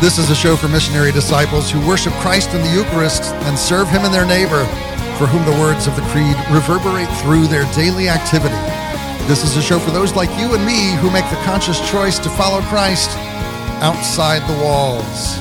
This is a show for missionary disciples who worship Christ in the Eucharist and serve Him and their neighbor, for whom the words of the Creed reverberate through their daily activity. This is a show for those like you and me who make the conscious choice to follow Christ outside the walls.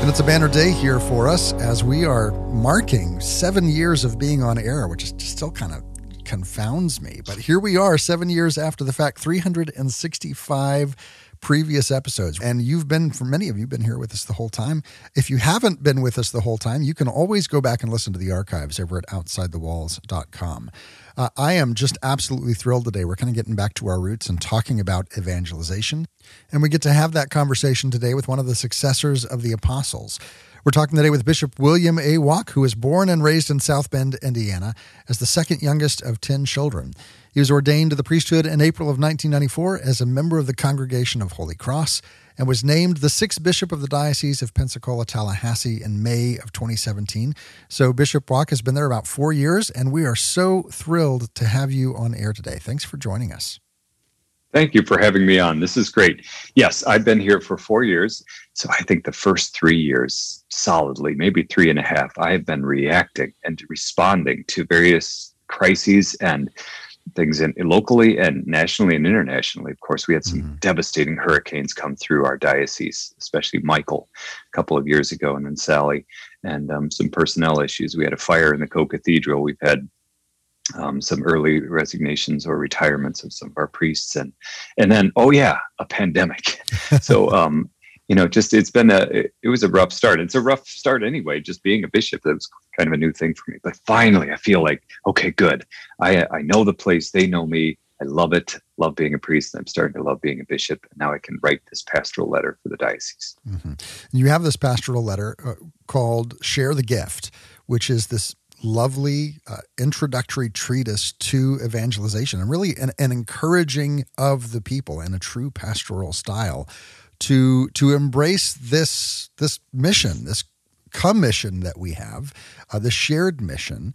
And it's a banner day here for us as we are marking 7 years of being on air, which is still kind of confounds me. But here we are, 7 years after the fact, 365 previous episodes. And you've been, for many of you, been here with us the whole time. If you haven't been with us the whole time, you can always go back and listen to the archives over at OutsideTheWalls.com. I am just absolutely thrilled today. We're kind of getting back to our roots and talking about evangelization. And we get to have that conversation today with one of the successors of the apostles. We're talking today with Bishop William A. Wack, who was born and raised in South Bend, Indiana, as the second youngest of 10 children. He was ordained to the priesthood in April of 1994 as a member of the Congregation of Holy Cross and was named the sixth bishop of the Diocese of Pensacola, Tallahassee in May of 2017. So Bishop Wack has been there about 4 years, and we are so thrilled to have you on air today. Thanks for joining us. Thank you for having me on. This is great. Yes, I've been here for 4 years. So I think the first 3 years solidly, maybe 3.5, I have been reacting and responding to various crises and things in locally and nationally and internationally. Of course, we had some devastating hurricanes come through our diocese, especially Michael a couple of years ago, and then Sally, and some personnel issues. We had a fire in the co-cathedral. We've had some early resignations or retirements of some of our priests, and then, a pandemic. So, it was a rough start. It's a rough start anyway, just being a bishop. That was kind of a new thing for me, but finally I feel like, okay, good. I know the place. They know me. I love it. Love being a priest. And I'm starting to love being a bishop. And now I can write this pastoral letter for the diocese. Mm-hmm. You have this pastoral letter called Share the Gift, which is this lovely introductory treatise to evangelization and really an encouraging of the people in a true pastoral style to embrace this mission, this commission that we have, the shared mission,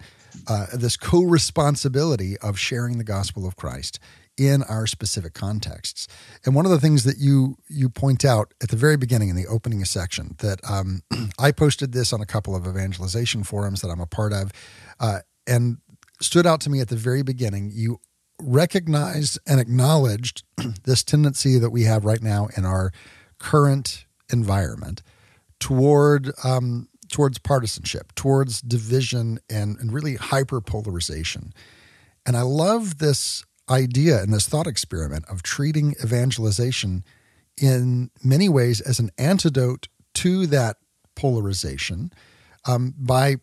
this co-responsibility of sharing the gospel of Christ in our specific contexts. And one of the things that you point out at the very beginning in the opening section that I posted this on a couple of evangelization forums that I'm a part of and stood out to me at the very beginning. You recognized and acknowledged this tendency that we have right now in our current environment towards partisanship, towards division and really hyperpolarization. And I love this idea and this thought experiment of treating evangelization in many ways as an antidote to that polarization by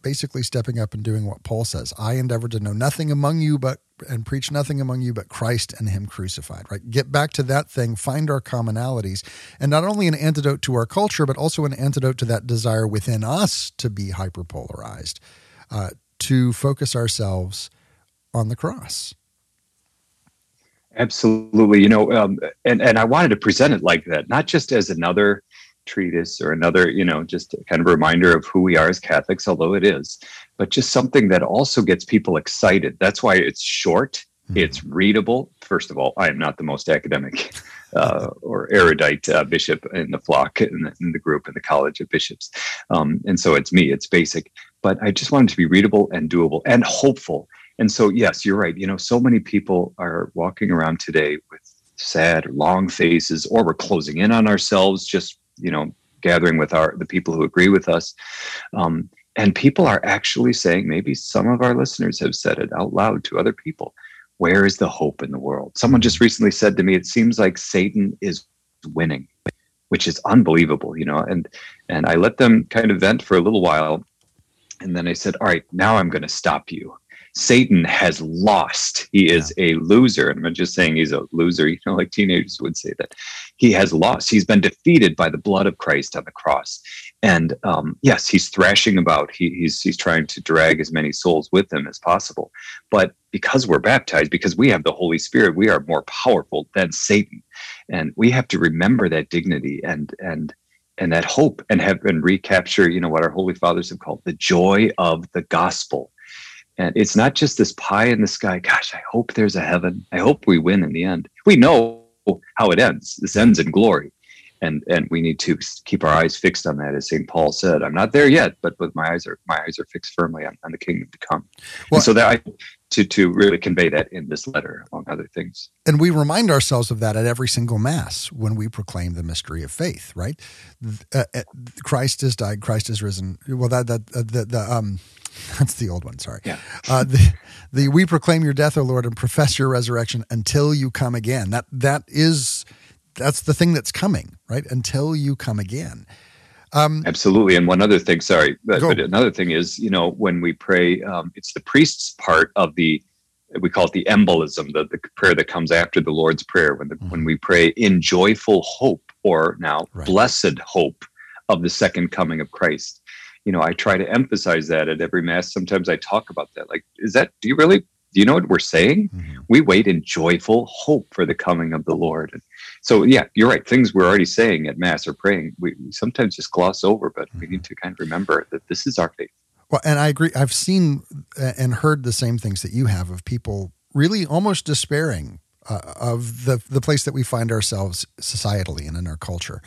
basically stepping up and doing what Paul says, I endeavor to know nothing among you but and preach nothing among you but Christ and Him crucified, right? Get back to that thing, find our commonalities, and not only an antidote to our culture, but also an antidote to that desire within us to be hyperpolarized, to focus ourselves on the cross. Absolutely. And I wanted to present it like that, not just as another treatise or another, just kind of a reminder of who we are as Catholics, although it is, but just something that also gets people excited. That's why it's short. It's readable. First of all, I am not the most academic or erudite bishop in the flock, in the group, in the College of Bishops. And so it's me. It's basic. But I just wanted to be readable and doable and hopeful. And so, yes, you're right. So many people are walking around today with sad, long faces, or we're closing in on ourselves, just, gathering with the people who agree with us. And people are actually saying, maybe some of our listeners have said it out loud to other people, where is the hope in the world? Someone just recently said to me, it seems like Satan is winning, which is unbelievable, and I let them kind of vent for a little while. And then I said, all right, now I'm going to stop you. Satan has lost. He is a loser. And I'm just saying he's a loser, like teenagers would say that. He has lost. He's been defeated by the blood of Christ on the cross. And yes, he's thrashing about. He's trying to drag as many souls with him as possible. But because we're baptized, because we have the Holy Spirit, we are more powerful than Satan. And we have to remember that dignity and that hope and have and recapture, what our Holy Fathers have called the joy of the gospel. And it's not just this pie in the sky. Gosh, I hope there's a heaven. I hope we win in the end. We know how it ends. This ends in glory. And we need to keep our eyes fixed on that, as St. Paul said. I'm not there yet, but my eyes are fixed firmly on the kingdom to come. Well, and so that I really convey that in this letter, among other things. And we remind ourselves of that at every single Mass when we proclaim the mystery of faith, right? Christ has died. Christ has risen. Well, that's the old one. Sorry. Yeah. We proclaim your death, O Lord, and profess your resurrection until you come again. That's the thing that's coming, right? Until you come again. Absolutely. And one other thing, but another thing is, when we pray, it's the priest's part of we call it the embolism, the prayer that comes after the Lord's Prayer, when we pray in joyful hope, or now blessed hope of the second coming of Christ. I try to emphasize that at every Mass. Sometimes I talk about that. Like, do you know what we're saying? Mm-hmm. We wait in joyful hope for the coming of the Lord. And so, yeah, you're right. Things we're already saying at Mass or praying, we sometimes just gloss over, but we need to kind of remember that this is our faith. Well, and I agree. I've seen and heard the same things that you have, of people really almost despairing of the place that we find ourselves societally and in our culture.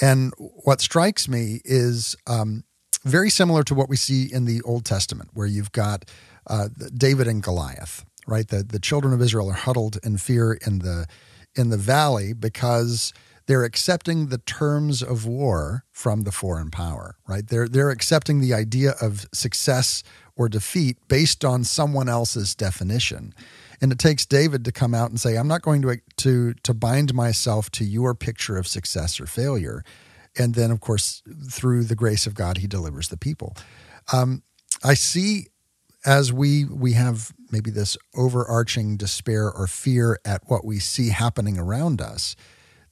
And what strikes me is very similar to what we see in the Old Testament, where you've got David and Goliath, right? The children of Israel are huddled in fear in the valley because they're accepting the terms of war from the foreign power, right? They're accepting the idea of success or defeat based on someone else's definition. And it takes David to come out and say, I'm not going to bind myself to your picture of success or failure. And then, of course, through the grace of God, he delivers the people. I see, as we have maybe this overarching despair or fear at what we see happening around us,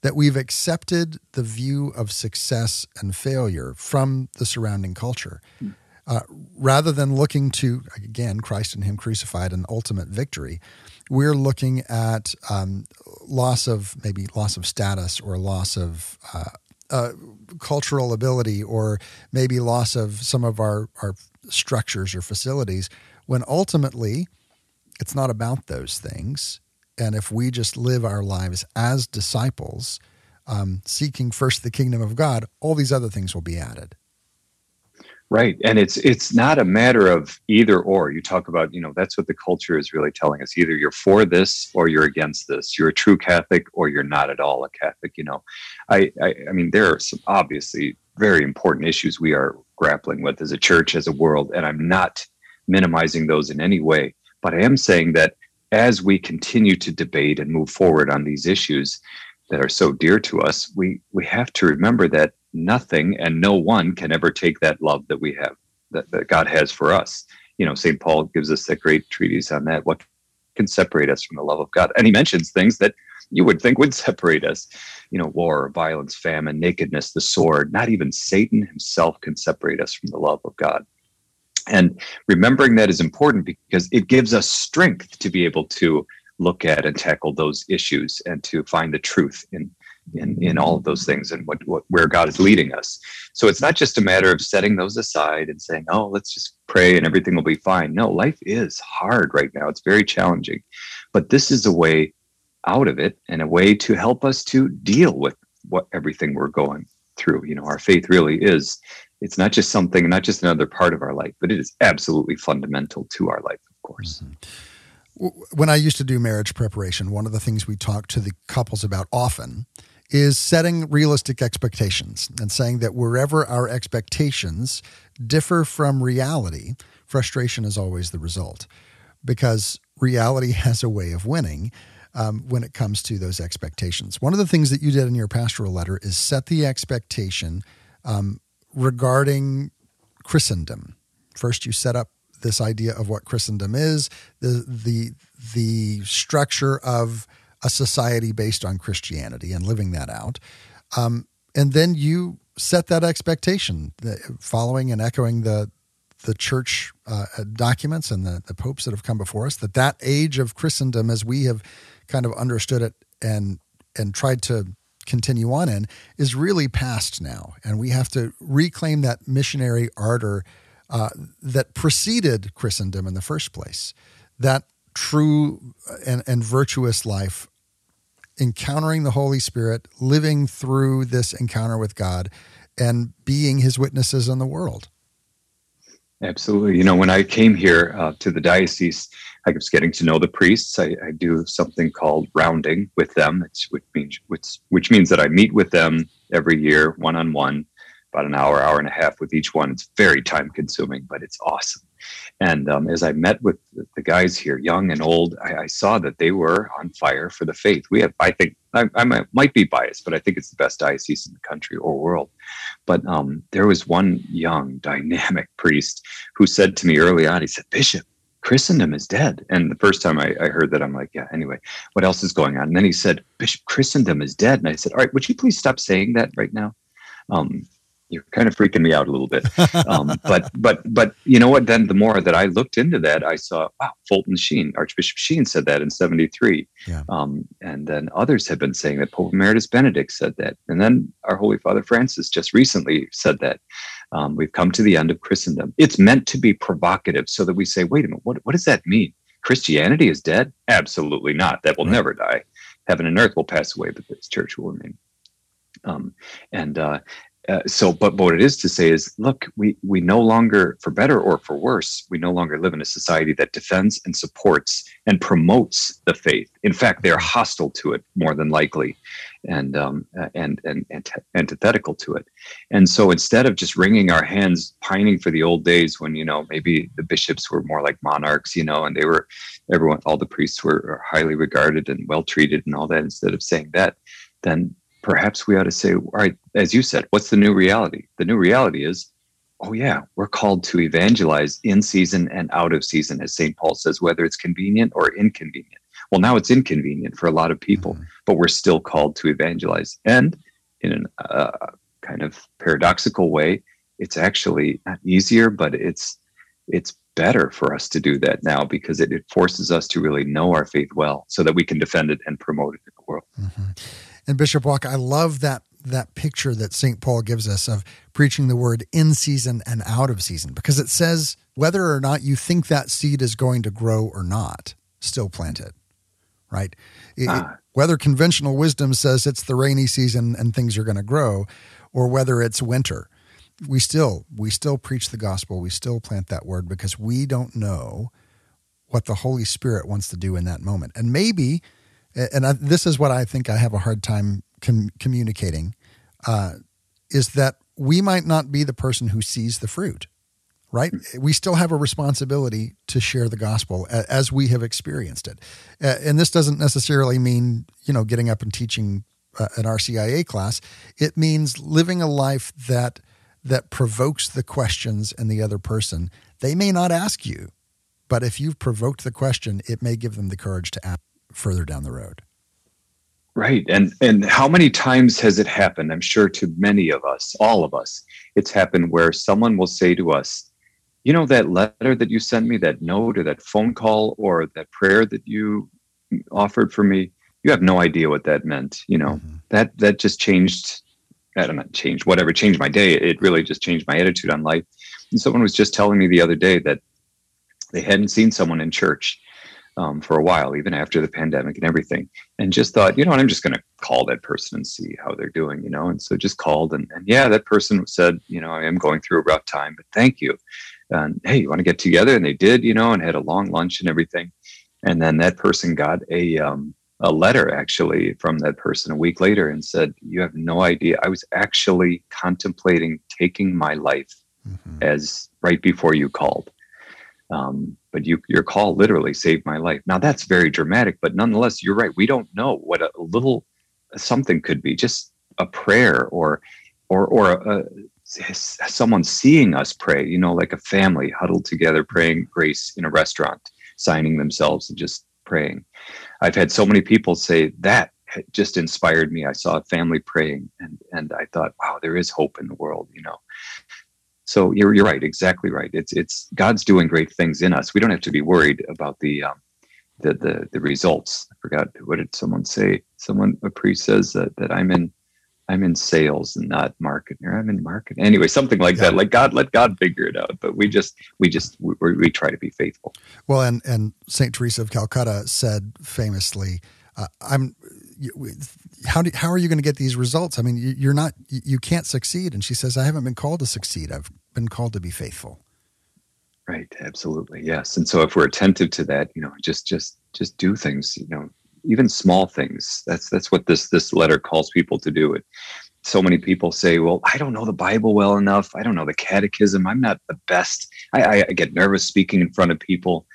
that we've accepted the view of success and failure from the surrounding culture, rather than looking to, again, Christ and him crucified and ultimate victory. We're looking at loss of status, or loss of cultural ability, or maybe loss of some of our structures or facilities, when ultimately it's not about those things. And if we just live our lives as disciples, seeking first the kingdom of God, all these other things will be added. Right. And it's not a matter of either or. You talk about, that's what the culture is really telling us. Either you're for this or you're against this. You're a true Catholic or you're not at all a Catholic. I mean, there are some obviously very important issues we are grappling with as a church, as a world, and I'm not minimizing those in any way. But I am saying that as we continue to debate and move forward on these issues that are so dear to us, we have to remember that nothing and no one can ever take that love that we have, that God has for us. St. Paul gives us that great treatise on that. What can separate us from the love of God? And he mentions things that you would think would separate us. War, violence, famine, nakedness, the sword. Not even Satan himself can separate us from the love of God. And remembering that is important because it gives us strength to be able to look at and tackle those issues and to find the truth in all of those things and where God is leading us. So it's not just a matter of setting those aside and saying, oh, let's just pray and everything will be fine. No, life is hard right now. It's very challenging. But this is a way out of it and a way to help us to deal with everything we're going through. Our faith really is, it's not just something, not just another part of our life, but it is absolutely fundamental to our life, of course. Mm-hmm. When I used to do marriage preparation, one of the things we talked to the couples about often is setting realistic expectations and saying that wherever our expectations differ from reality, frustration is always the result, because reality has a way of winning when it comes to those expectations. One of the things that you did in your pastoral letter is set the expectation regarding Christendom. First, you set up this idea of what Christendom is, the structure of a society based on Christianity and living that out. And then you set that expectation, following and echoing the church documents and the popes that have come before us, that age of Christendom, as we have kind of understood it and tried to continue on in, is really past now. And we have to reclaim that missionary ardor that preceded Christendom in the first place, that true and virtuous life encountering the Holy Spirit, living through this encounter with God, and being his witnesses in the world. Absolutely. You know, when I came here to the diocese, I was getting to know the priests. I do something called rounding with them, which means that I meet with them every year, one-on-one, about an hour, hour and a half with each one. It's very time-consuming, but it's awesome. And as I met with the guys here, young and old, I saw that they were on fire for the faith. We have, I think, I might be biased, but I think it's the best diocese in the country or world. But there was one young, dynamic priest who said to me early on, he said, "Bishop, Christendom is dead." And the first time I heard that, I'm like, yeah, anyway, what else is going on? And then he said, "Bishop, Christendom is dead." And I said, "All right, would you please stop saying that right now? You're kind of freaking me out a little bit." But you know what? Then the more that I looked into that, I saw, wow, Fulton Sheen, Archbishop Sheen said that in 73. Yeah. And then others have been saying that. Pope Emeritus Benedict said that. And then our Holy Father Francis just recently said that. We've come to the end of Christendom. It's meant to be provocative so that we say, wait a minute, what does that mean? Christianity is dead? Absolutely not. That will never die. Heaven and earth will pass away, but this church will remain. But what it is to say is, look, we no longer, for better or for worse, we no longer live in a society that defends and supports and promotes the faith. In fact, they are hostile to it more than likely, and antithetical to it. And so, instead of just wringing our hands, pining for the old days when maybe the bishops were more like monarchs, and they were all the priests were highly regarded and well treated and all that, instead of saying that, then perhaps we ought to say, all right, as you said, what's the new reality? The new reality is, oh yeah, we're called to evangelize in season and out of season, as St. Paul says, whether it's convenient or inconvenient. Well, now it's inconvenient for a lot of people, but we're still called to evangelize. And in a kind of paradoxical way, it's actually not easier, but it's better for us to do that now, because it forces us to really know our faith well so that we can defend it and promote it in the world. Mm-hmm. And Bishop Wack, I love that picture that St. Paul gives us of preaching the word in season and out of season, because it says whether or not you think that seed is going to grow or not, still plant it, right? Whether conventional wisdom says it's the rainy season and things are going to grow, or whether it's winter, we still preach the gospel, we still plant that word, because we don't know what the Holy Spirit wants to do in that moment. And maybe... this is what I think I have a hard time communicating, is that we might not be the person who sees the fruit, right? We still have a responsibility to share the gospel as we have experienced it. And this doesn't necessarily mean, getting up and teaching an RCIA class. It means living a life that provokes the questions in the other person. They may not ask you, but if you've provoked the question, it may give them the courage to ask further down the road. Right. And how many times has it happened? I'm sure to many of us, all of us, it's happened where someone will say to us, that letter that you sent me, that note or that phone call or that prayer that you offered for me, you have no idea what that meant. That just changed, changed my day. It really just changed my attitude on life. And someone was just telling me the other day that they hadn't seen someone in church for a while, even after the pandemic and everything, and just thought, I'm just going to call that person and see how they're doing, and so just called, and yeah, that person said, I am going through a rough time, but thank you. And hey, you want to get together? And they did, and had a long lunch and everything. And then that person got a letter actually from that person a week later and said, "You have no idea. I was actually contemplating taking my life as right before you called. But your call literally saved my life." Now that's very dramatic, but nonetheless, you're right. We don't know what a little something could be, just a prayer or someone seeing us pray, like a family huddled together, praying grace in a restaurant, signing themselves and just praying. I've had so many people say that just inspired me. I saw a family praying and I thought, wow, there is hope in the world, So you're right, exactly right. It's God's doing great things in us. We don't have to be worried about the results. I forgot, what did someone say? A priest says that I'm in sales and not marketing, or I'm in marketing. Anyway, something like that. Like let God figure it out. But we try to be faithful. Well, and St. Teresa of Calcutta said famously, how are you going to get these results? I mean, you can't succeed. And she says, I haven't been called to succeed. I've been called to be faithful. Right. Absolutely. Yes. And so if we're attentive to that, just do things, even small things. That's what this letter calls people to do. It. So many people say, well, I don't know the Bible well enough. I don't know the catechism. I'm not the best. I get nervous speaking in front of people.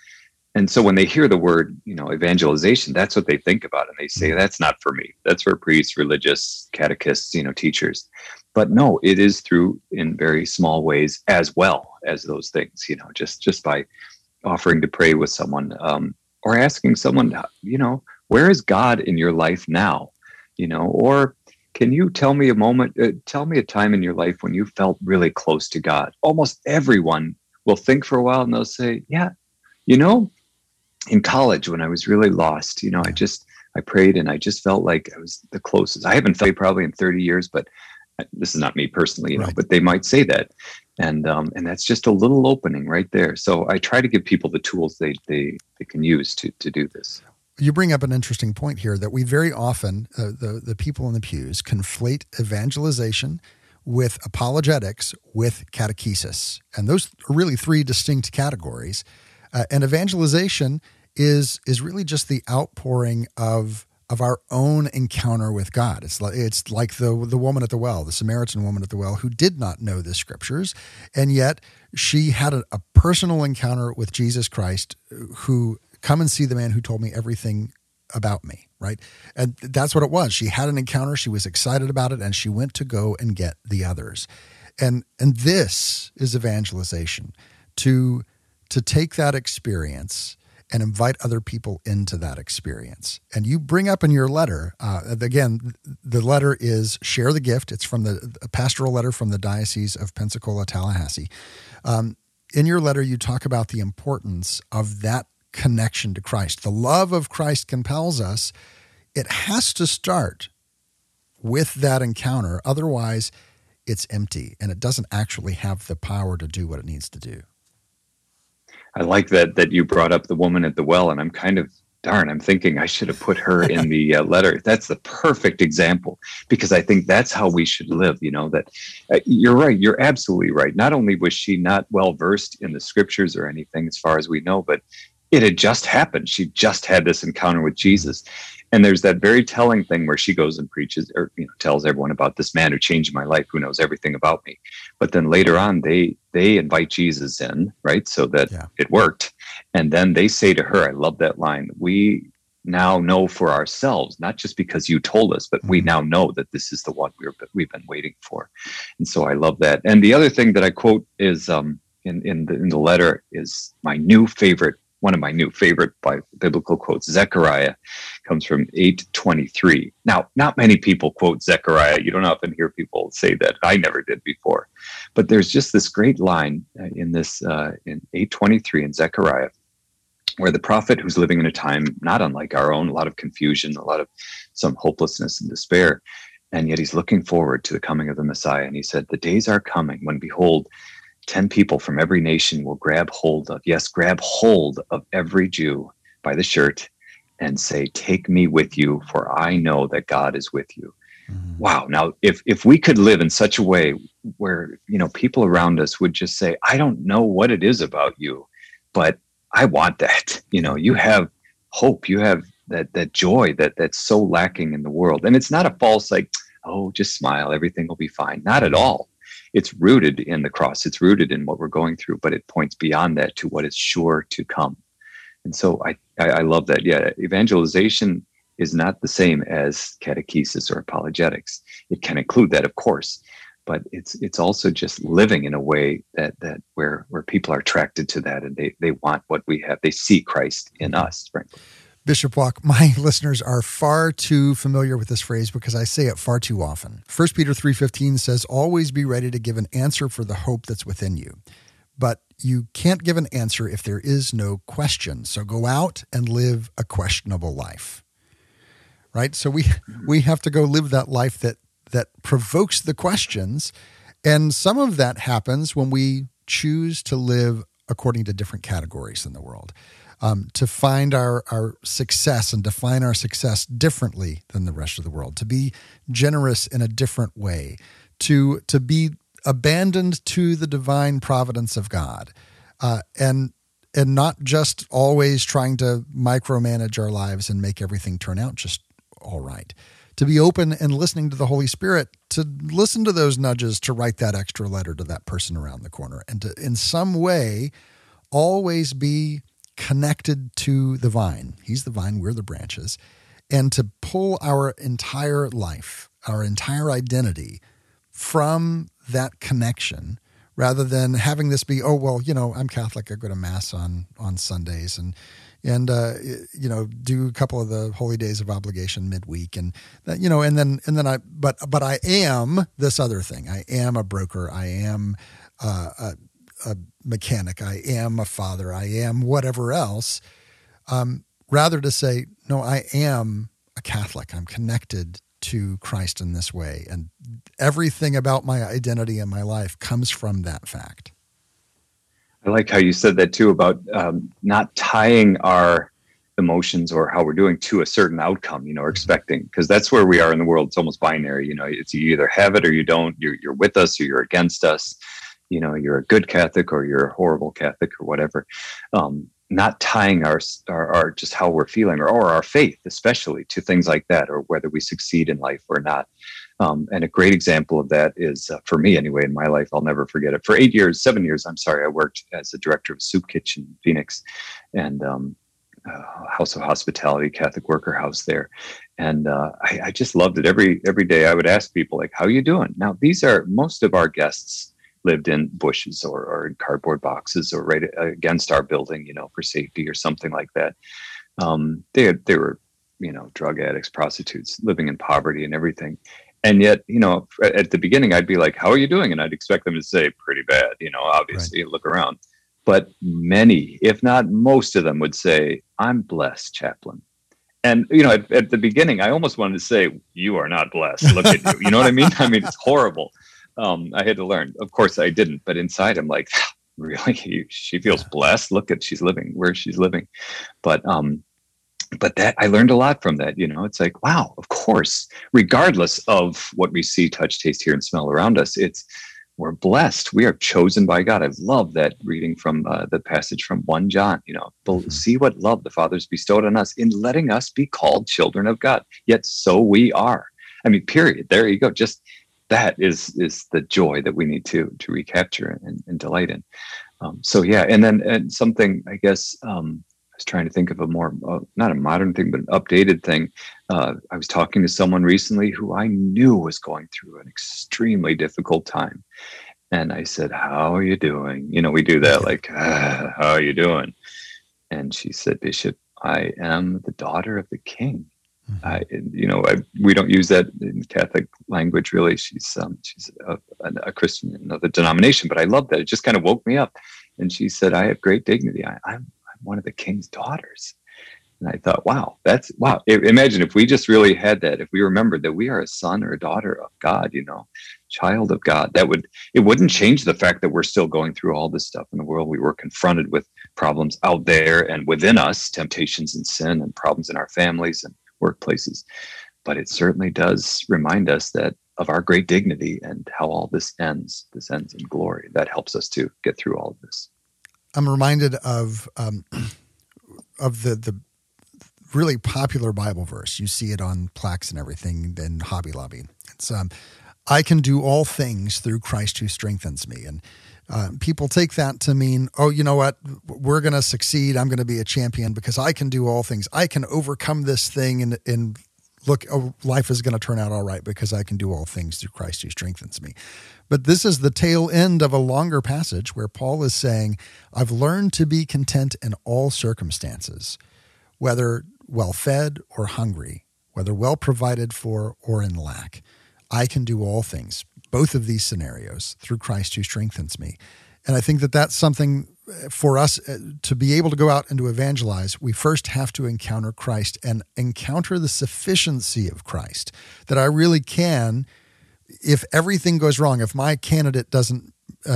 And so when they hear the word, evangelization, that's what they think about. And they say, that's not for me. That's for priests, religious, catechists, teachers. But no, it is through in very small ways as well as those things, just by offering to pray with someone, or asking someone, where is God in your life now? Or can you tell me a time in your life when you felt really close to God? Almost everyone will think for a while and they'll say, yeah, in college when I was really lost, I prayed and I just felt like I was the closest. I haven't felt probably in 30 years, but this is not me personally, right. But they might say that. And that's just a little opening right there. So I try to give people the tools they can use to do this. You bring up an interesting point here that we very often, the people in the pews, conflate evangelization with apologetics with catechesis. And those are really three distinct categories. And evangelization is really just the outpouring of our own encounter with God. It's like the woman at the well, the Samaritan woman at the well, who did not know the scriptures, and yet she had a personal encounter with Jesus Christ, who, come and see the man who told me everything about me, right? And that's what it was. She had an encounter, she was excited about it, and she went to go and get the others. And this is evangelization, to take that experience and invite other people into that experience. And you bring up in your letter, again, the letter is Share the Gift. It's from a pastoral letter from the Diocese of Pensacola, Tallahassee. In your letter, you talk about the importance of that connection to Christ. The love of Christ compels us. It has to start with that encounter. Otherwise, it's empty, and it doesn't actually have the power to do what it needs to do. I like that you brought up the woman at the well, and I'm kind of, I'm thinking I should have put her in the letter. That's the perfect example, because I think that's how we should live, that you're right. You're absolutely right. Not only was she not well-versed in the scriptures or anything as far as we know, but it had just happened. She just had this encounter with Jesus. And there's that very telling thing where she goes and preaches or tells everyone about this man who changed my life, who knows everything about me. But then later on, they invite Jesus in, right? So that it worked. And then they say to her, I love that line, we now know for ourselves, not just because you told us, but we now know that this is the one we've been waiting for. And so I love that. And the other thing that I quote is in the letter is my new favorite. One of my new favorite biblical quotes, Zechariah, comes from 8:23. Now, not many people quote Zechariah. You don't often hear people say that. I never did before. But there's just this great line in this in 8:23 in Zechariah, where the prophet who's living in a time not unlike our own, a lot of confusion, a lot of some hopelessness and despair, and yet he's looking forward to the coming of the Messiah. And he said, the days are coming when, behold, 10 people from every nation will grab hold of every Jew by the shirt and say, take me with you, for I know that God is with you. Mm-hmm. Wow. Now, if we could live in such a way where, people around us would just say, I don't know what it is about you, but I want that. You have hope, you have that joy that's so lacking in the world. And it's not a false, like, oh, just smile, everything will be fine. Not at all. It's rooted in the cross. It's rooted in what we're going through, but it points beyond that to what is sure to come. And so I love that. Yeah, evangelization is not the same as catechesis or apologetics. It can include that, of course, but it's also just living in a way that where people are attracted to that and they want what we have. They see Christ in us, frankly. Bishop Wack, my listeners are far too familiar with this phrase because I say it far too often. 1 Peter 3:15 says, always be ready to give an answer for the hope that's within you. But you can't give an answer if there is no question. So go out and live a questionable life, right? So we have to go live that life that provokes the questions. And some of that happens when we choose to live according to different categories in the world. to find our success and define our success differently than the rest of the world, to be generous in a different way, to be abandoned to the divine providence of God, and not just always trying to micromanage our lives and make everything turn out just all right. To be open and listening to the Holy Spirit, to listen to those nudges, to write that extra letter to that person around the corner, and to, in some way, always be connected to the vine. He's the vine, we're the branches. And to pull our entire life, our entire identity from that connection, rather than having this be, oh, well, you know, I'm Catholic, I go to Mass on Sundays, and you know, do a couple of the holy days of obligation midweek, and that, you know, and then but I am this other thing. I am a broker. I am a mechanic. I am a father. I am whatever else. Rather to say, no, I am a Catholic. I'm connected to Christ in this way, and everything about my identity and my life comes from that fact. I like how you said that too about not tying our emotions or how we're doing to a certain outcome, you know, or expecting, because that's where we are in the world. It's almost binary, you know, it's you either have it or you don't, you're with us or you're against us, you know, you're a good Catholic or you're a horrible Catholic or whatever. Not tying our just how we're feeling or our faith, especially, to things like that, or whether we succeed in life or not. And a great example of that is, for me anyway, in my life, I'll never forget it. For 7 years, I worked as the director of a soup kitchen in Phoenix, and House of Hospitality, Catholic worker house there. And I just loved it. Every day I would ask people, like, how are you doing? Now, these are, most of our guests lived in bushes or in cardboard boxes or right against our building, you know, for safety or something like that. They were, you know, drug addicts, prostitutes, living in poverty and everything. And yet, you know, at the beginning, I'd be like, how are you doing? And I'd expect them to say, pretty bad, you know, obviously, right. Look around. But many, if not most of them, would say, I'm blessed, chaplain. And, you know, at the beginning, I almost wanted to say, you are not blessed. Look at you. You know what I mean? I mean, it's horrible. I had to learn. Of course, I didn't. But inside, I'm like, really? She feels blessed? Look at where she's living. But that I learned a lot from that, you know, it's like, wow, of course, regardless of what we see, touch, taste, hear, and smell around us, we're blessed. We are chosen by God. I love that reading from the passage from 1 John, you know, see what love the Father's bestowed on us in letting us be called children of God. Yet so we are. I mean, period. There you go. Just that is the joy that we need to recapture and delight in. And something, I guess, I was trying to think of a more, not a modern thing, but an updated thing. I was talking to someone recently who I knew was going through an extremely difficult time. And I said, how are you doing? You know, we do that, like, how are you doing? And she said, Bishop, I am the daughter of the King. Mm-hmm. We don't use that in Catholic language, really. She's a Christian in another denomination, but I love that. It just kind of woke me up. And she said, I have great dignity. I'm one of the King's daughters. And I thought, wow. Imagine if we just really had that, if we remembered that we are a son or a daughter of God, you know, child of God, it wouldn't change the fact that we're still going through all this stuff in the world. We were confronted with problems out there and within us, temptations and sin and problems in our families and workplaces. But it certainly does remind us that of our great dignity and how all this ends. This ends in glory. That helps us to get through all of this. I'm reminded of the really popular Bible verse. You see it on plaques and everything, and Hobby Lobby. It's, I can do all things through Christ who strengthens me. And people take that to mean, oh, you know what? We're going to succeed. I'm going to be a champion because I can do all things. I can overcome this thing and look, oh, life is going to turn out all right because I can do all things through Christ who strengthens me. But this is the tail end of a longer passage where Paul is saying, I've learned to be content in all circumstances, whether well-fed or hungry, whether well-provided for or in lack. I can do all things, both of these scenarios, through Christ who strengthens me. And I think that that's something for us to be able to go out and to evangelize. We first have to encounter Christ and encounter the sufficiency of Christ, that I really can, if everything goes wrong, if my candidate doesn't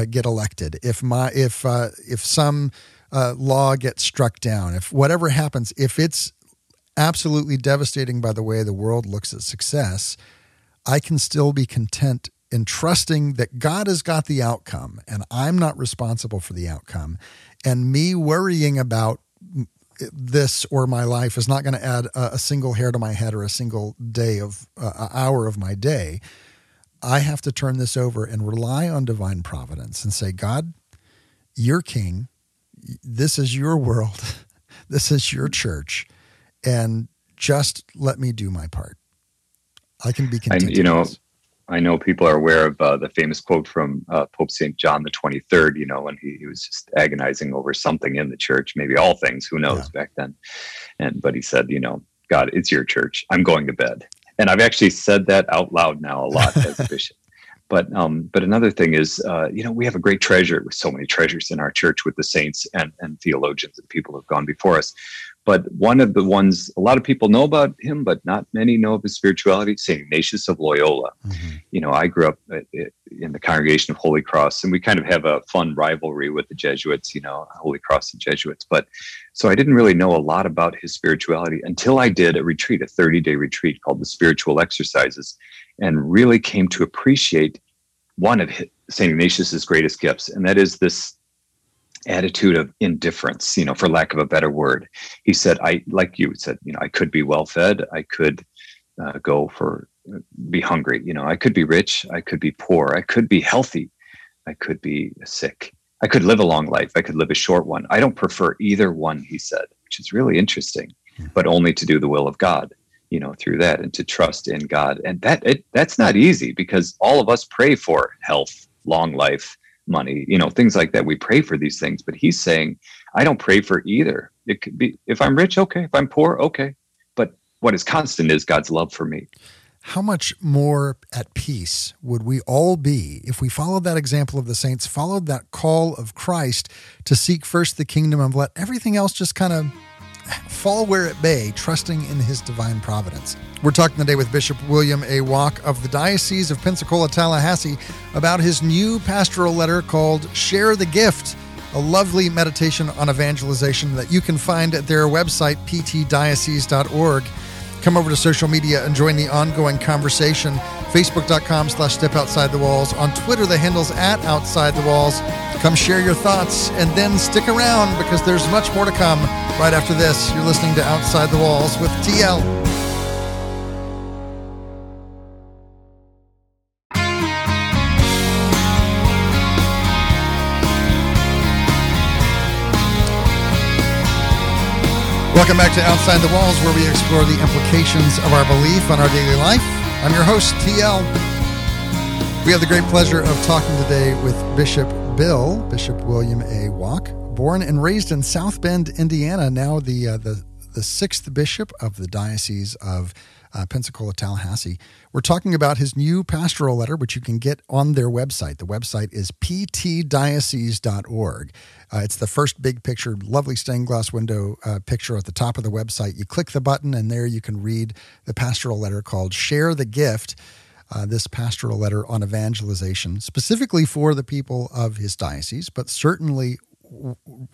get elected, if some law gets struck down, if whatever happens, if it's absolutely devastating by the way the world looks at success, I can still be content in trusting that God has got the outcome and I'm not responsible for the outcome. And me worrying about this or my life is not going to add a single hair to my head or a single day of hour of my day. I have to turn this over and rely on divine providence and say, God, you're king. This is your world. This is your church. And just let me do my part. I can be content. I know people are aware of the famous quote from Pope St. John the 23rd, when he was just agonizing over something in the church, maybe all things, who knows, back then. But he said, God, it's your church. I'm going to bed. And I've actually said that out loud now a lot as a bishop. But another thing is, we have a great treasure, with so many treasures in our church with the saints and theologians and people who have gone before us. But one of the ones, a lot of people know about him, but not many know of his spirituality, St. Ignatius of Loyola. Mm-hmm. I grew up in the Congregation of Holy Cross, and we kind of have a fun rivalry with the Jesuits, Holy Cross and Jesuits. But so I didn't really know a lot about his spirituality until I did a 30-day retreat called the Spiritual Exercises, and really came to appreciate one of St. Ignatius's greatest gifts, and that is this attitude of indifference, for lack of a better word. He said, I could be well fed. I could be hungry. I could be rich. I could be poor. I could be healthy. I could be sick. I could live a long life. I could live a short one. I don't prefer either one, he said, which is really interesting, but only to do the will of God, through that, and to trust in God. And that's not easy, because all of us pray for health, long life, money, things like that. We pray for these things, but he's saying, I don't pray for either. It could be, if I'm rich, okay. If I'm poor, okay. But what is constant is God's love for me. How much more at peace would we all be if we followed that example of the saints, followed that call of Christ to seek first the kingdom and let everything else just kind of fall where it may, trusting in his divine providence. We're talking today with Bishop William A. Wack of the Diocese of Pensacola, Tallahassee, about his new pastoral letter called Share the Gift, a lovely meditation on evangelization that you can find at their website, ptdiocese.org. Come over to social media and join the ongoing conversation, facebook.com/stepouutsidethewalls. On Twitter, the handle's @outsidethewalls. Come share your thoughts, and then stick around, because there's much more to come right after this. You're listening to Outside the Walls with TL. Welcome back to Outside the Walls, where we explore the implications of our belief on our daily life. I'm your host, TL. We have the great pleasure of talking today with Bishop William A. Wack, born and raised in South Bend, Indiana, now the sixth bishop of the Diocese of Pensacola, Tallahassee. We're talking about his new pastoral letter, which you can get on their website. The website is ptdiocese.org. It's the first big picture, lovely stained glass window picture at the top of the website. You click the button, and there you can read the pastoral letter called Share the Gift, this pastoral letter on evangelization, specifically for the people of his diocese, but certainly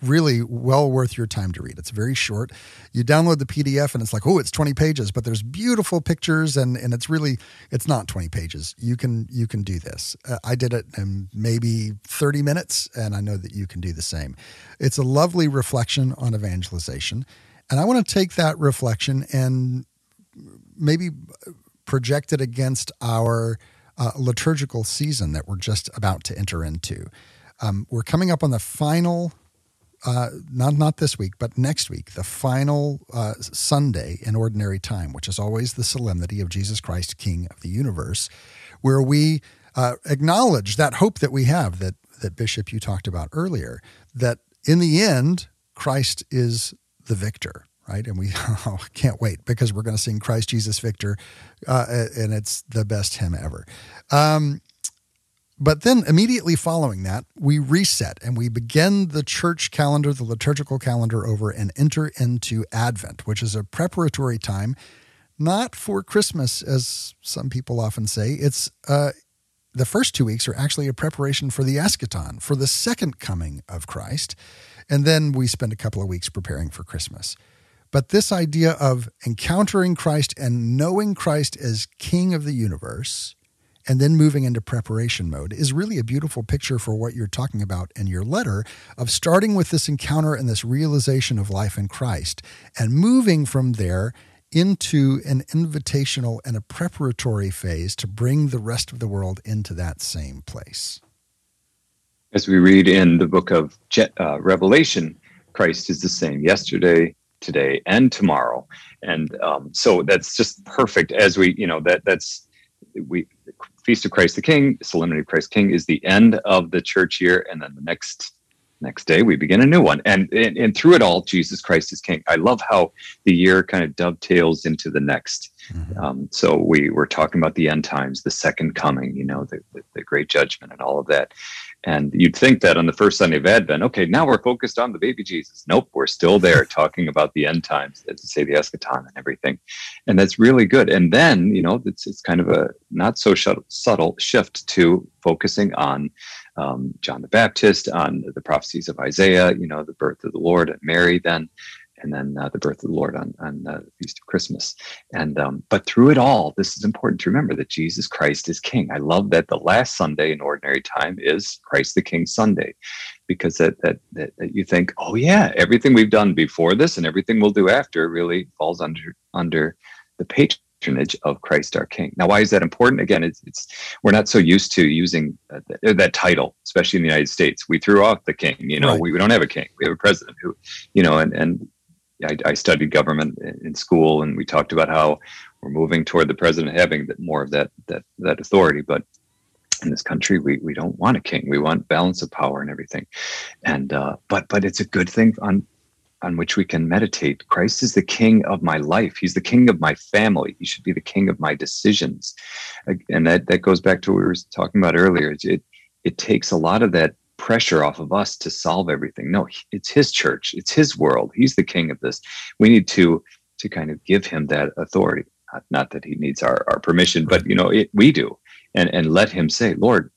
really well worth your time to read. It's very short. You download the PDF and it's like, it's 20 pages, but there's beautiful pictures and it's not 20 pages. You can do this. I did it in maybe 30 minutes, and I know that you can do the same. It's a lovely reflection on evangelization. And I want to take that reflection and maybe project it against our liturgical season that we're just about to enter into. We're coming up on the final, not this week, but next week, the final Sunday in Ordinary Time, which is always the Solemnity of Jesus Christ, King of the Universe, where we acknowledge that hope that we have, that Bishop, you talked about earlier, that in the end, Christ is the victor, right? And we can't wait, because we're going to sing Christ Jesus Victor, and it's the best hymn ever. But then immediately following that, we reset and we begin the church calendar, the liturgical calendar over, and enter into Advent, which is a preparatory time, not for Christmas, as some people often say. It's the first 2 weeks are actually a preparation for the eschaton, for the second coming of Christ. And then we spend a couple of weeks preparing for Christmas. But this idea of encountering Christ and knowing Christ as King of the Universe and then moving into preparation mode is really a beautiful picture for what you're talking about in your letter of starting with this encounter and this realization of life in Christ and moving from there into an invitational and a preparatory phase to bring the rest of the world into that same place. As we read in the book of Revelation, Christ is the same yesterday, today, and tomorrow. And so that's just perfect as we, you know, that's Feast of Christ the King, Solemnity of Christ King is the end of the church year. And then the next day we begin a new one. And through it all, Jesus Christ is King. I love how the year kind of dovetails into the next. Mm-hmm. So we're talking about the end times, the second coming, you know, the great judgment and all of that. And you'd think that on the first Sunday of Advent, okay, now we're focused on the baby Jesus. Nope, we're still there talking about the end times, as you say, the eschaton and everything. And that's really good. And then, you know, it's kind of a not so subtle shift to focusing on John the Baptist, on the prophecies of Isaiah, you know, the birth of the Lord and Mary then, and then the birth of the Lord on the Feast of Christmas. And but through it all, this is important to remember that Jesus Christ is King. I love that the last Sunday in Ordinary Time is Christ the King Sunday, because that you think, oh yeah, everything we've done before this and everything we'll do after really falls under the patronage of Christ our King. Now, why is that important? Again, it's we're not so used to using that title, especially in the United States. We threw off the King. You know, right. We don't have a king. We have a president who, you know, and I studied government in school, and we talked about how we're moving toward the president having more of that authority. But in this country, we don't want a king; we want balance of power and everything. And but it's a good thing on which we can meditate. Christ is the King of my life; He's the King of my family. He should be the King of my decisions. And that goes back to what we were talking about earlier. It takes a lot of that pressure off of us to solve everything. No, it's his church. It's his world. He's the king of this. We need to kind of give him that authority. Not that he needs our permission, but you know, we do. And let him say, Lord,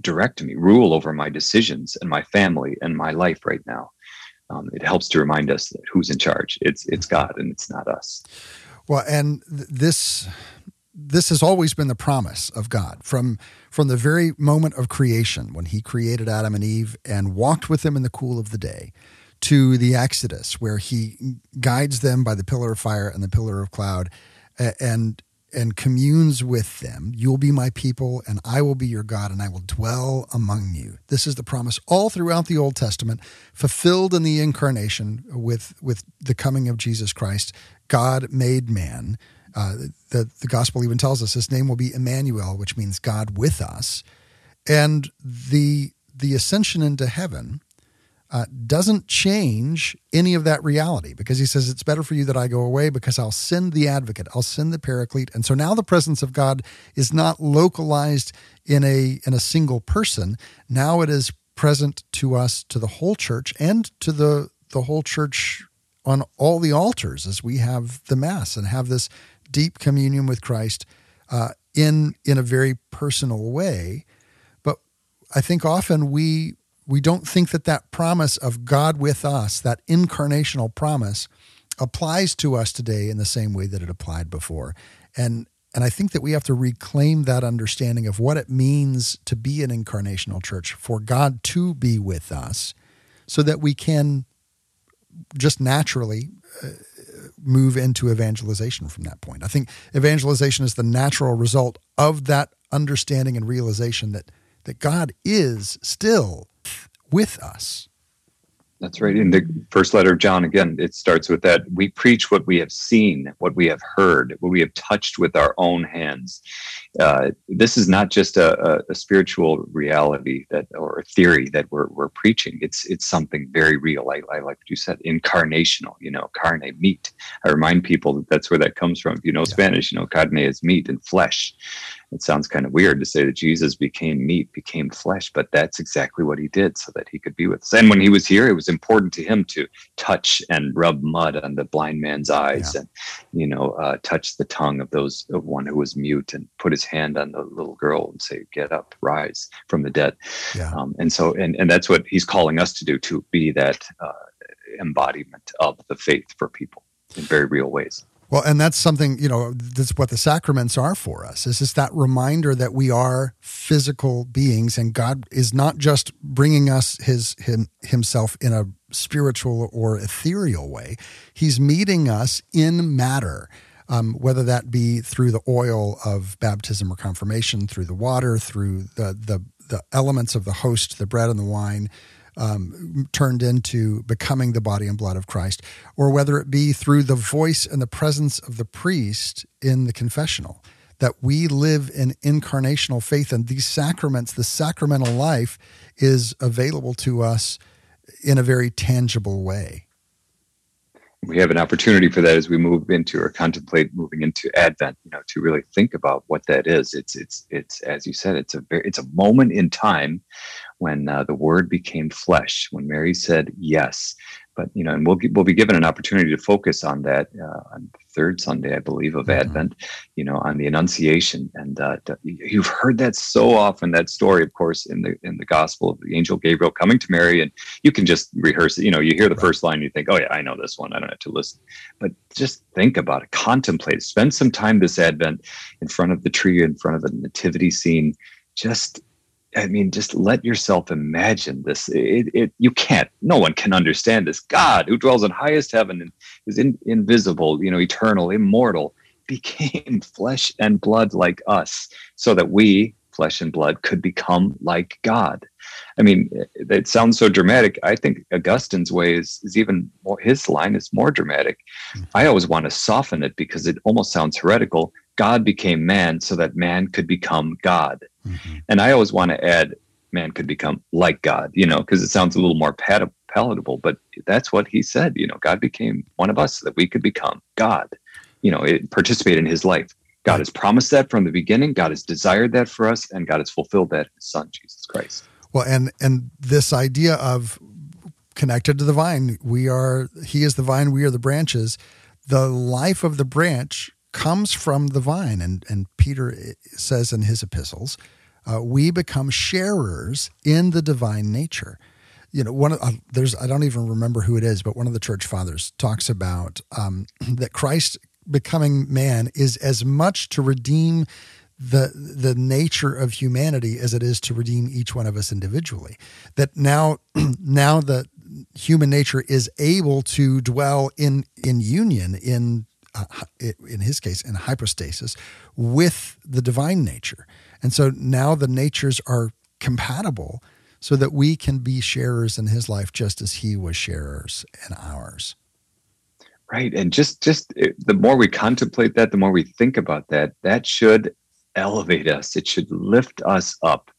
direct me, rule over my decisions and my family and my life right now. It helps to remind us that who's in charge. It's God and it's not us. Well, and this has always been the promise of God from the very moment of creation when he created Adam and Eve and walked with them in the cool of the day to the Exodus where he guides them by the pillar of fire and the pillar of cloud and communes with them. You'll be my people and I will be your God and I will dwell among you. This is the promise all throughout the Old Testament, fulfilled in the Incarnation with the coming of Jesus Christ, God made man. The gospel even tells us his name will be Emmanuel, which means God with us. And the ascension into heaven doesn't change any of that reality because he says, it's better for you that I go away because I'll send the advocate, I'll send the paraclete. And so now the presence of God is not localized in a single person. Now it is present to us, to the whole church and to the whole church on all the altars as we have the Mass and have this deep communion with Christ in a very personal way. But I think often we don't think that promise of God with us, that incarnational promise, applies to us today in the same way that it applied before. And I think that we have to reclaim that understanding of what it means to be an incarnational church, for God to be with us, so that we can just naturally move into evangelization from that point. I think evangelization is the natural result of that understanding and realization that God is still with us. That's right. In the first letter of John, again, it starts with that. We preach what we have seen, what we have heard, what we have touched with our own hands. This is not just a spiritual reality or a theory that we're preaching. It's something very real. I like what you said, incarnational, you know, carne, meat. I remind people that's where that comes from. If you know Spanish, you know, carne is meat and flesh. It sounds kind of weird to say that Jesus became meat, became flesh, but that's exactly what he did so that he could be with us. And when he was here, it was important to him to touch and rub mud on the blind man's eyes and, touch the tongue of one who was mute and put his hand on the little girl and say, get up, rise from the dead. Yeah. And that's what he's calling us to do, to be that embodiment of the faith for people in very real ways. Well, and that's something, that's what the sacraments are for us, is just that reminder that we are physical beings and God is not just bringing us himself in a spiritual or ethereal way. He's meeting us in matter, whether that be through the oil of baptism or confirmation, through the water, through the elements of the host, the bread and the wine, turned into becoming the body and blood of Christ, or whether it be through the voice and the presence of the priest in the confessional, that we live in incarnational faith, and these sacraments, the sacramental life, is available to us in a very tangible way. We have an opportunity for that as we move into or contemplate moving into Advent, to really think about what that is. It's as you said, it's a moment in time when the Word became flesh, when Mary said yes. But and we'll be given an opportunity to focus on that on the third Sunday, I believe, of Advent. On the Annunciation, and you've heard that so often. That story, of course, in the Gospel of the angel Gabriel coming to Mary, and you can just rehearse it. You hear the first line, you think, "Oh yeah, I know this one. I don't have to listen." But just think about it, contemplate it. Spend some time this Advent in front of the tree, in front of the nativity scene. Just let yourself imagine this. No one can understand this. God, who dwells in highest heaven and is invisible, eternal, immortal, became flesh and blood like us, so that we, flesh and blood, could become like God. It sounds so dramatic. I think Augustine's way is even more, his line is more dramatic. I always want to soften it because it almost sounds heretical. God became man so that man could become God. Mm-hmm. And I always want to add, man could become like God, because it sounds a little more palatable, but that's what he said. God became one of us so that we could become God, participate in his life. God has promised that from the beginning. God has desired that for us, and God has fulfilled that in his Son, Jesus Christ. Well, and this idea of connected to the vine, he is the vine, we are the branches. The life of the branch comes from the vine, and Peter says in his epistles, we become sharers in the divine nature. I don't even remember who it is, but one of the church fathers talks about that Christ becoming man is as much to redeem the nature of humanity as it is to redeem each one of us individually. That now the human nature is able to dwell in union in his case, in hypostasis, with the divine nature. And so now the natures are compatible so that we can be sharers in his life just as he was sharers in ours. Right. And just the more we contemplate that, the more we think about that, that should elevate us. It should lift us up.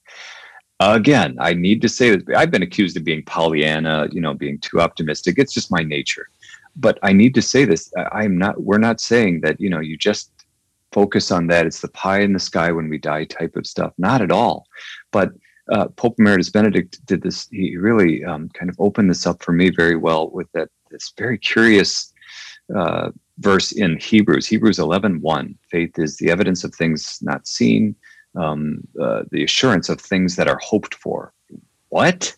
Again, I need to say this. I've been accused of being Pollyanna, being too optimistic. It's just my nature. But I need to say this. We're not saying that, you just focus on that. It's the pie in the sky when we die type of stuff. Not at all. But Pope Emeritus Benedict did this. He really kind of opened this up for me very well with this very curious verse in Hebrews 11:1. Faith is the evidence of things not seen, the assurance of things that are hoped for. What?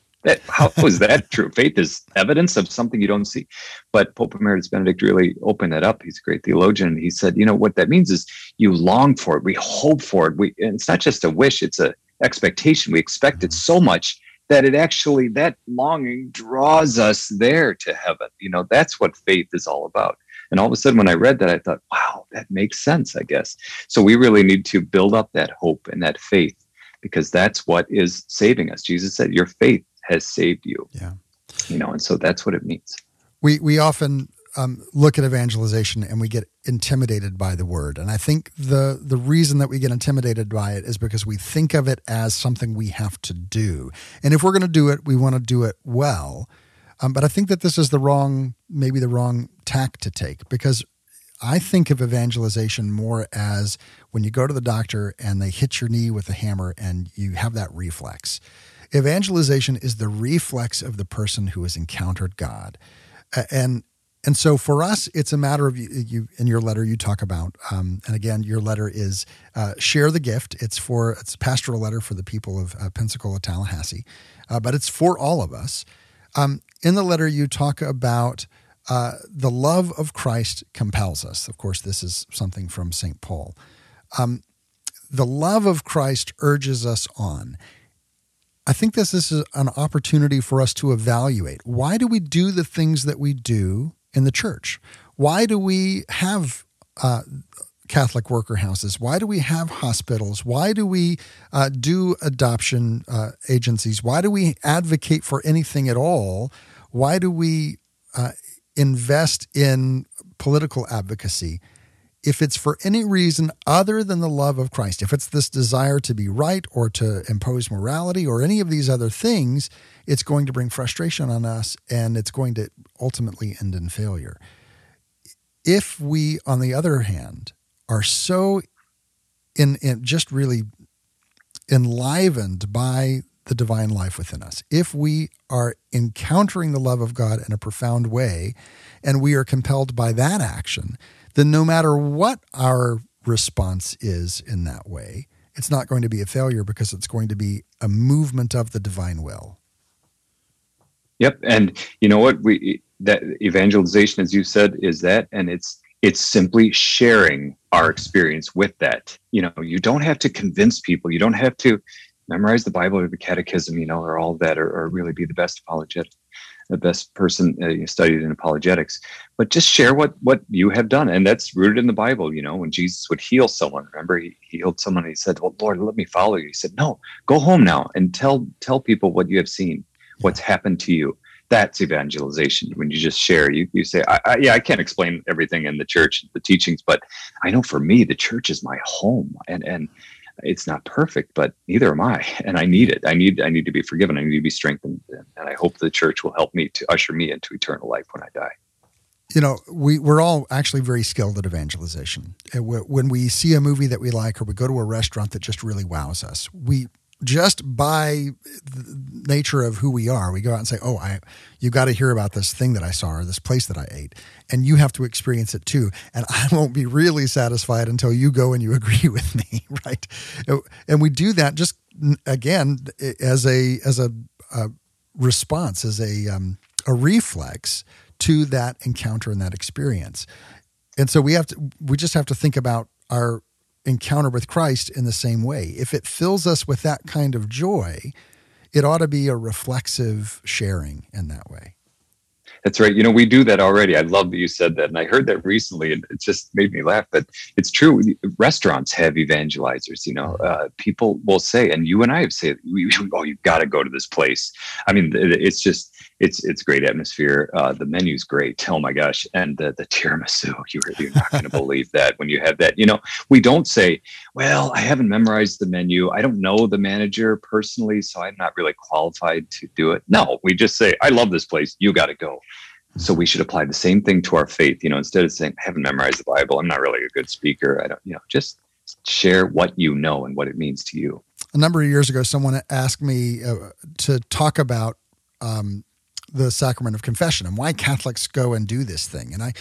How is that true? Faith is evidence of something you don't see. But Pope Emeritus Benedict really opened that up. He's a great theologian. And he said, what that means is you long for it. We hope for it. And it's not just a wish. It's an expectation. We expect it so much that it actually, that longing draws us there to heaven. That's what faith is all about. And all of a sudden, when I read that, I thought, wow, that makes sense, I guess. So we really need to build up that hope and that faith, because that's what is saving us. Jesus said, your faith has saved you. Yeah. And so that's what it means. We often look at evangelization and we get intimidated by the word. And I think the reason that we get intimidated by it is because we think of it as something we have to do. And if we're going to do it, we want to do it well. But I think that this is the wrong tack to take, because I think of evangelization more as when you go to the doctor and they hit your knee with a hammer and you have that reflex. Evangelization is the reflex of the person who has encountered God. And so for us, it's a matter of you in your letter, you talk about, and again, your letter is Share the Gift. It's a pastoral letter for the people of Pensacola, Tallahassee, but it's for all of us. In the letter, you talk about the love of Christ compels us. Of course, this is something from St. Paul. The love of Christ urges us on. I think this is an opportunity for us to evaluate. Why do we do the things that we do in the church? Why do we have Catholic worker houses? Why do we have hospitals? Why do we do adoption agencies? Why do we advocate for anything at all? Why do we invest in political advocacy? If it's for any reason other than the love of Christ, if it's this desire to be right or to impose morality or any of these other things, it's going to bring frustration on us and it's going to ultimately end in failure. If we, on the other hand, are so just really enlivened by the divine life within us, if we are encountering the love of God in a profound way and we are compelled by that action, then no matter what our response is in that way, it's not going to be a failure because it's going to be a movement of the divine will. Yep. And you know what? That evangelization, as you said, is that, and it's simply sharing our experience with that. You know, you don't have to convince people. You don't have to memorize the Bible or the catechism, you know, or all that, or really be the best apologetic, the best person studied in apologetics, but just share what you have done. And that's rooted in the Bible. You know, when Jesus would heal someone, remember he healed someone and he said, well, Lord, let me follow you. He said, no, go home now and tell people what you have seen, what's happened to you. That's evangelization. When you just share, you say, I can't explain everything in the church, the teachings, but I know for me, the church is my home and it's not perfect, but neither am I. And I need it. I need to be forgiven. I need to be strengthened. And I hope the church will help me to usher me into eternal life when I die. You know, we're all actually very skilled at evangelization. When we see a movie that we like, or we go to a restaurant that just really wows us, we just by the nature of who we are, we go out and say, oh, you got to hear about this thing that I saw or this place that I ate, and you have to experience it too. And I won't be really satisfied until you go and you agree with me, right? And we do that just, again, as a response, as a reflex to that encounter and that experience. And so we just have to think about our encounter with Christ in the same way. If it fills us with that kind of joy, it ought to be a reflexive sharing in that way. That's right. You know, we do that already. I love that you said that. And I heard that recently, and it just made me laugh, but it's true. Restaurants have evangelizers, you know, people will say, and you and I have said, oh, you've got to go to this place. I mean, it's just, it's great atmosphere. The menu's great. Oh my gosh. And the tiramisu, you're not going to believe that when you have that. You know, we don't say, well, I haven't memorized the menu. I don't know the manager personally, so I'm not really qualified to do it. No, we just say, I love this place. You got to go. So we should apply the same thing to our faith. You know, instead of saying, I haven't memorized the Bible. I'm not really a good speaker. I don't, you know, just share what you know and what it means to you. A number of years ago, someone asked me to talk about, the sacrament of confession and why Catholics go and do this thing. And I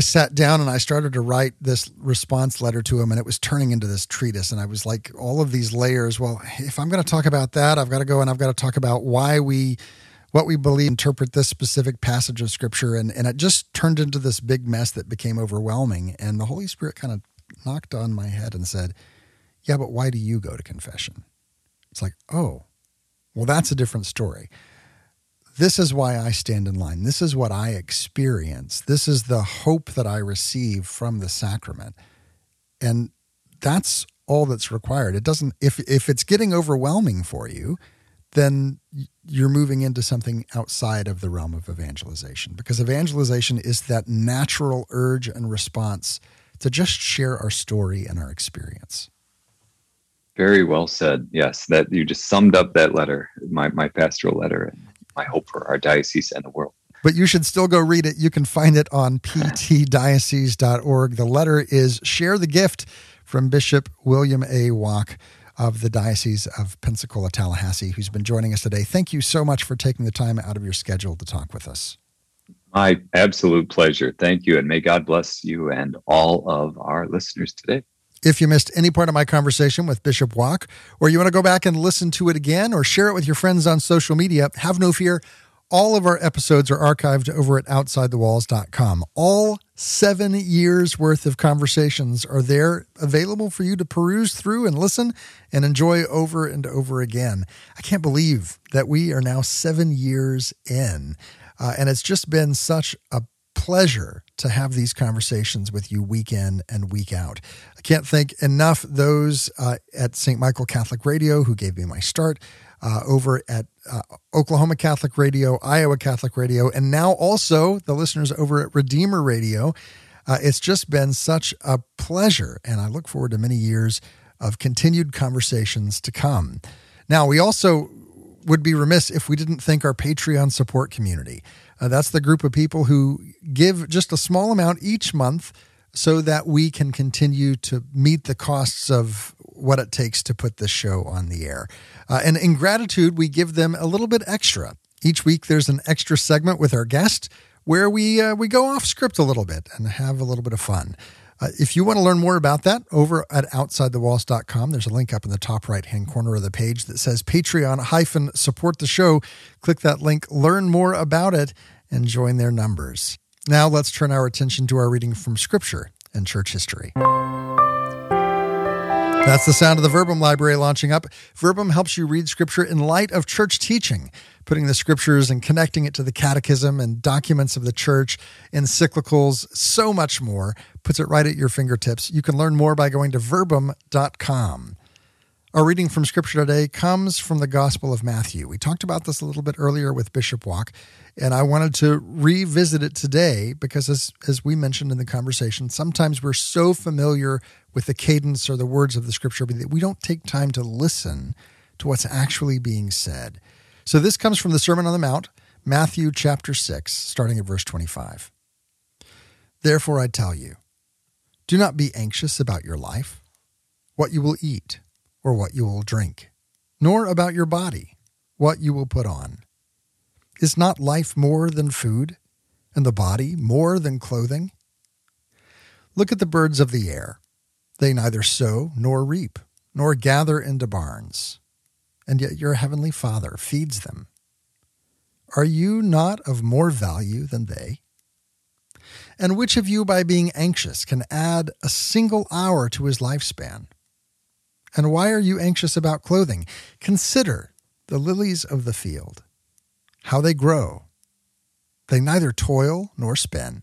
sat down and I started to write this response letter to him, and it was turning into this treatise. And I was like, all of these layers. Well, if I'm going to talk about that, I've got to go and I've got to talk about what we believe, interpret this specific passage of scripture. And it just turned into this big mess that became overwhelming. And the Holy Spirit kind of knocked on my head and said, yeah, but why do you go to confession? It's like, oh, well, that's a different story. This is why I stand in line. This is what I experience. This is the hope that I receive from the sacrament. And that's all that's required. It doesn't, if it's getting overwhelming for you, then you're moving into something outside of the realm of evangelization, because evangelization is that natural urge and response to just share our story and our experience. Very well said. Yes, that you just summed up that letter, my pastoral letter. My hope for our diocese and the world. but you should still go read it. You can find it on ptdiocese.org. The letter is Share the Gift from Bishop William A. Wack of the Diocese of Pensacola, Tallahassee, who's been joining us today. Thank you so much for taking the time out of your schedule to talk with us. My absolute pleasure. Thank you, and may God bless you and all of our listeners today. If you missed any part of my conversation with Bishop Wack, or you want to go back and listen to it again or share it with your friends on social media, have no fear. All of our episodes are archived over at OutsideTheWalls.com. All 7 years worth of conversations are there available for you to peruse through and listen and enjoy over and over again. I can't believe that we are now 7 years in, and it's just been such a pleasure to have these conversations with you week in and week out. I can't thank enough those at St. Michael Catholic Radio who gave me my start, over at Oklahoma Catholic Radio, Iowa Catholic Radio, and now also the listeners over at Redeemer Radio. It's just been such a pleasure, and I look forward to many years of continued conversations to come. Now, we also would be remiss if we didn't thank our Patreon support community. That's the group of people who give just a small amount each month so that we can continue to meet the costs of what it takes to put this show on the air. And in gratitude, we give them a little bit extra. Each week, there's an extra segment with our guest where we go off script a little bit and have a little bit of fun. If you want to learn more about that, over at OutsideTheWalls.com, there's a link up in the top right-hand corner of the page that says Patreon-Support the Show. Click that link, learn more about it, and join their numbers. Now let's turn our attention to our reading from Scripture and Church History. That's the sound of the Verbum library launching up. Verbum helps you read Scripture in light of church teaching, putting the Scriptures and connecting it to the Catechism and documents of the Church, encyclicals, so much more. Puts it right at your fingertips. You can learn more by going to verbum.com. Our reading from Scripture today comes from the Gospel of Matthew. We talked about this a little bit earlier with Bishop Wack, and I wanted to revisit it today because, as we mentioned in the conversation, sometimes we're so familiar with the cadence or the words of the Scripture that we don't take time to listen to what's actually being said. So this comes from the Sermon on the Mount, Matthew chapter 6, starting at verse 25. Therefore I tell you, do not be anxious about your life, what you will eat or what you will drink, nor about your body, what you will put on. Is not life more than food, and the body more than clothing? Look at the birds of the air. They neither sow nor reap, nor gather into barns, and yet your heavenly Father feeds them. Are you not of more value than they? And which of you, by being anxious, can add a single hour to his lifespan? And why are you anxious about clothing? Consider the lilies of the field, how they grow. They neither toil nor spin.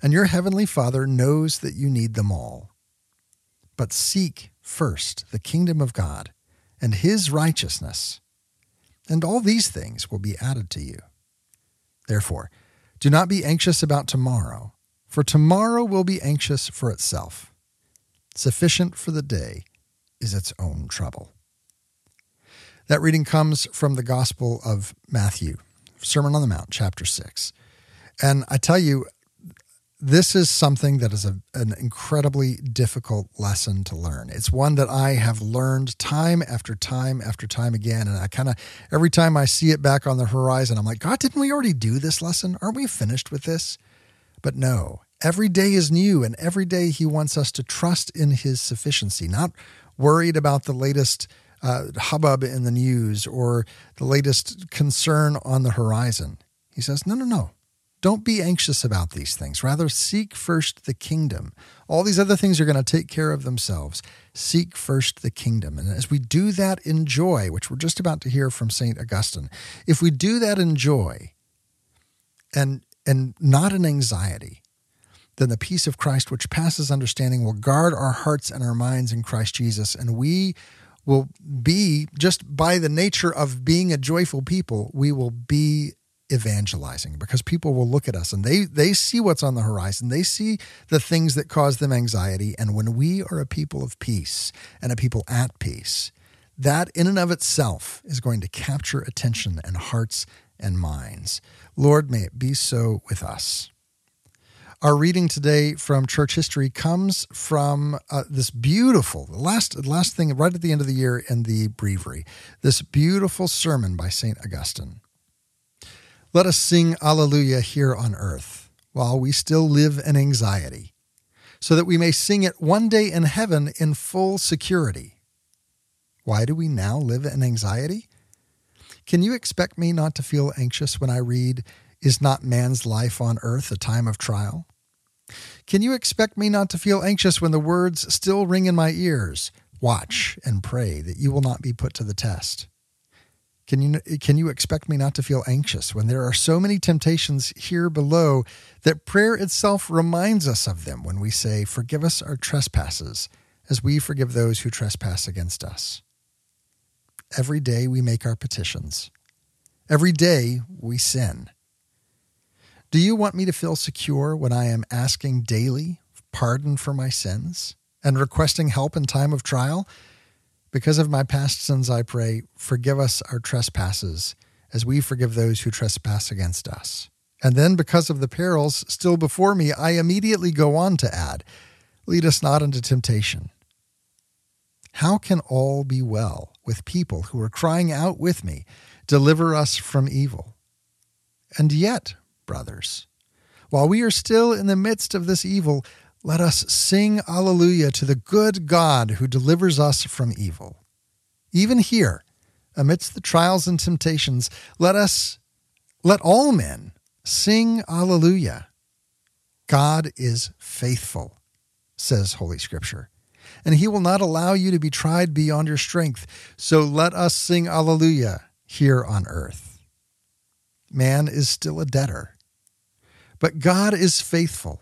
and your heavenly Father knows that you need them all. But seek first the kingdom of God and his righteousness, and all these things will be added to you. Therefore, do not be anxious about tomorrow, for tomorrow will be anxious for itself. Sufficient for the day is its own trouble. That reading comes from the Gospel of Matthew, Sermon on the Mount, chapter 6. And I tell you, this is something that is an incredibly difficult lesson to learn. It's one that I have learned time after time after time again. And I every time I see it back on the horizon, I'm like, God, didn't we already do this lesson? Aren't we finished with this? But no, every day is new, and every day he wants us to trust in his sufficiency, not worried about the latest hubbub in the news or the latest concern on the horizon. He says, no. Don't be anxious about these things. Rather, seek first the kingdom. All these other things are going to take care of themselves. Seek first the kingdom. And as we do that in joy, which we're just about to hear from St. Augustine, if we do that in joy and and not in anxiety, then the peace of Christ, which passes understanding, will guard our hearts and our minds in Christ Jesus. And we will be, just by the nature of being a joyful people, we will be evangelizing, because people will look at us and they see what's on the horizon. They see the things that cause them anxiety. And when we are a people of peace and a people at peace, that in and of itself is going to capture attention and hearts and minds. Lord, may it be so with us. Our reading today from church history comes from this beautiful, the last thing right at the end of the year in the Breviary, this beautiful sermon by St. Augustine. Let us sing Alleluia here on earth while we still live in anxiety, so that we may sing it one day in heaven in full security. Why do we now live in anxiety? Can you expect me not to feel anxious when I read, "Is not man's life on earth a time of trial?" Can you expect me not to feel anxious when the words still ring in my ears, "Watch and pray that you will not be put to the test"? Can you expect me not to feel anxious when there are so many temptations here below that prayer itself reminds us of them when we say, "Forgive us our trespasses as we forgive those who trespass against us"? Every day we make our petitions. Every day we sin. Do you want me to feel secure when I am asking daily pardon for my sins and requesting help in time of trial? Because of my past sins, I pray, "Forgive us our trespasses as we forgive those who trespass against us." And then, because of the perils still before me, I immediately go on to add, "Lead us not into temptation." How can all be well with people who are crying out with me, "Deliver us from evil"? And yet, brothers, while we are still in the midst of this evil, let us sing Alleluia to the good God who delivers us from evil. Even here, amidst the trials and temptations, let all men sing Alleluia. God is faithful, says Holy Scripture, and he will not allow you to be tried beyond your strength. So let us sing Alleluia here on earth. Man is still a debtor, but God is faithful.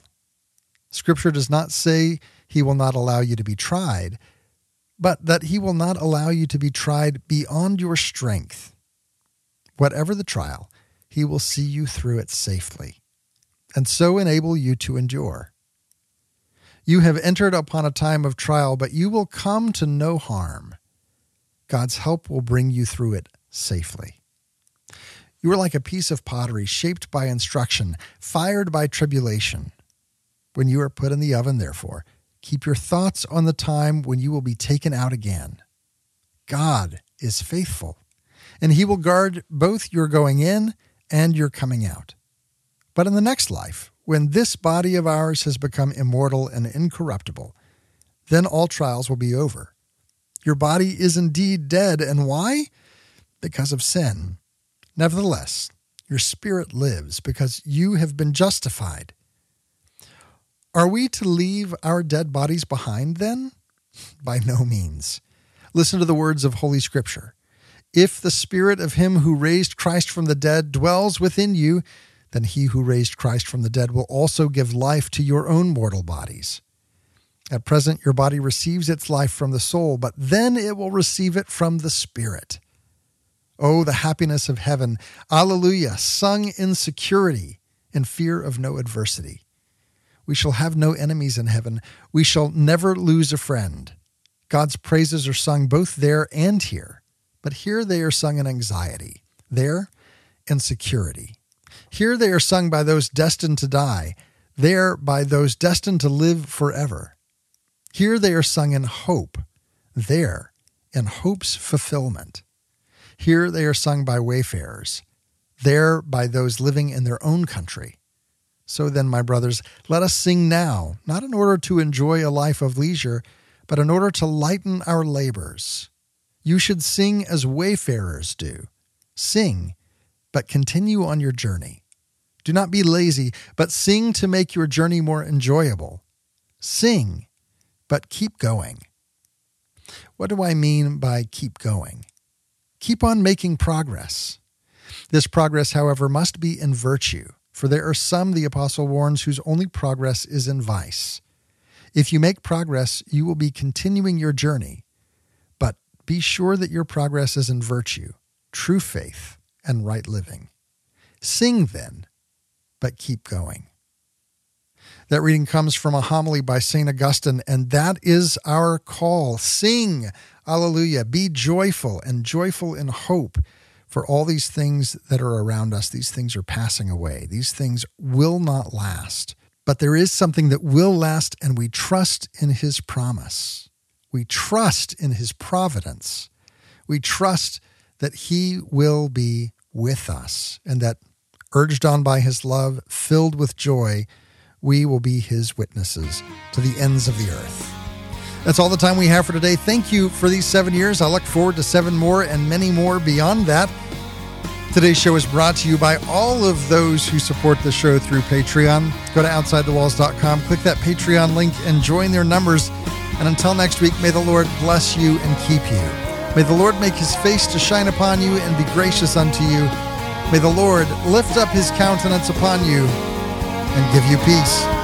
Scripture does not say he will not allow you to be tried, but that he will not allow you to be tried beyond your strength. Whatever the trial, he will see you through it safely, and so enable you to endure. You have entered upon a time of trial, but you will come to no harm. God's help will bring you through it safely. You are like a piece of pottery shaped by instruction, fired by tribulation. When you are put in the oven, therefore, keep your thoughts on the time when you will be taken out again. God is faithful, and he will guard both your going in and your coming out. But in the next life, when this body of ours has become immortal and incorruptible, then all trials will be over. Your body is indeed dead, and why? Because of sin. Nevertheless, your spirit lives because you have been justified. Are we to leave our dead bodies behind then? By no means. Listen to the words of Holy Scripture. "If the spirit of him who raised Christ from the dead dwells within you, then he who raised Christ from the dead will also give life to your own mortal bodies. At present, your body receives its life from the soul, but then it will receive it from the Spirit." Oh, the happiness of heaven. Alleluia, sung in security, in fear of no adversity. We shall have no enemies in heaven. We shall never lose a friend. God's praises are sung both there and here, but here they are sung in anxiety, there in security. Here they are sung by those destined to die, there by those destined to live forever. Here they are sung in hope, there in hope's fulfillment. Here they are sung by wayfarers, there by those living in their own country. So then, my brothers, let us sing now, not in order to enjoy a life of leisure, but in order to lighten our labors. You should sing as wayfarers do. Sing, but continue on your journey. Do not be lazy, but sing to make your journey more enjoyable. Sing, but keep going. What do I mean by keep going? Keep on making progress. This progress, however, must be in virtue, For there are some, the apostle warns, whose only progress is in vice. If you make progress, you will be continuing your journey, but be sure that your progress is in virtue, true faith, and right living. Sing then, but keep going. That reading comes from a homily by St. Augustine, and that is our call. Sing, alleluia, be joyful, and joyful in hope, for all these things that are around us, these things are passing away. These things will not last, but there is something that will last, and we trust in his promise. We trust in his providence. We trust that he will be with us, and that, urged on by his love, filled with joy, we will be his witnesses to the ends of the earth. That's all the time we have for today. Thank you for these 7 years. I look forward to 7 more and many more beyond that. Today's show is brought to you by all of those who support the show through Patreon. Go to OutsideTheWalls.com, click that Patreon link, and join their numbers. And until next week, may the Lord bless you and keep you. May the Lord make his face to shine upon you and be gracious unto you. May the Lord lift up his countenance upon you and give you peace.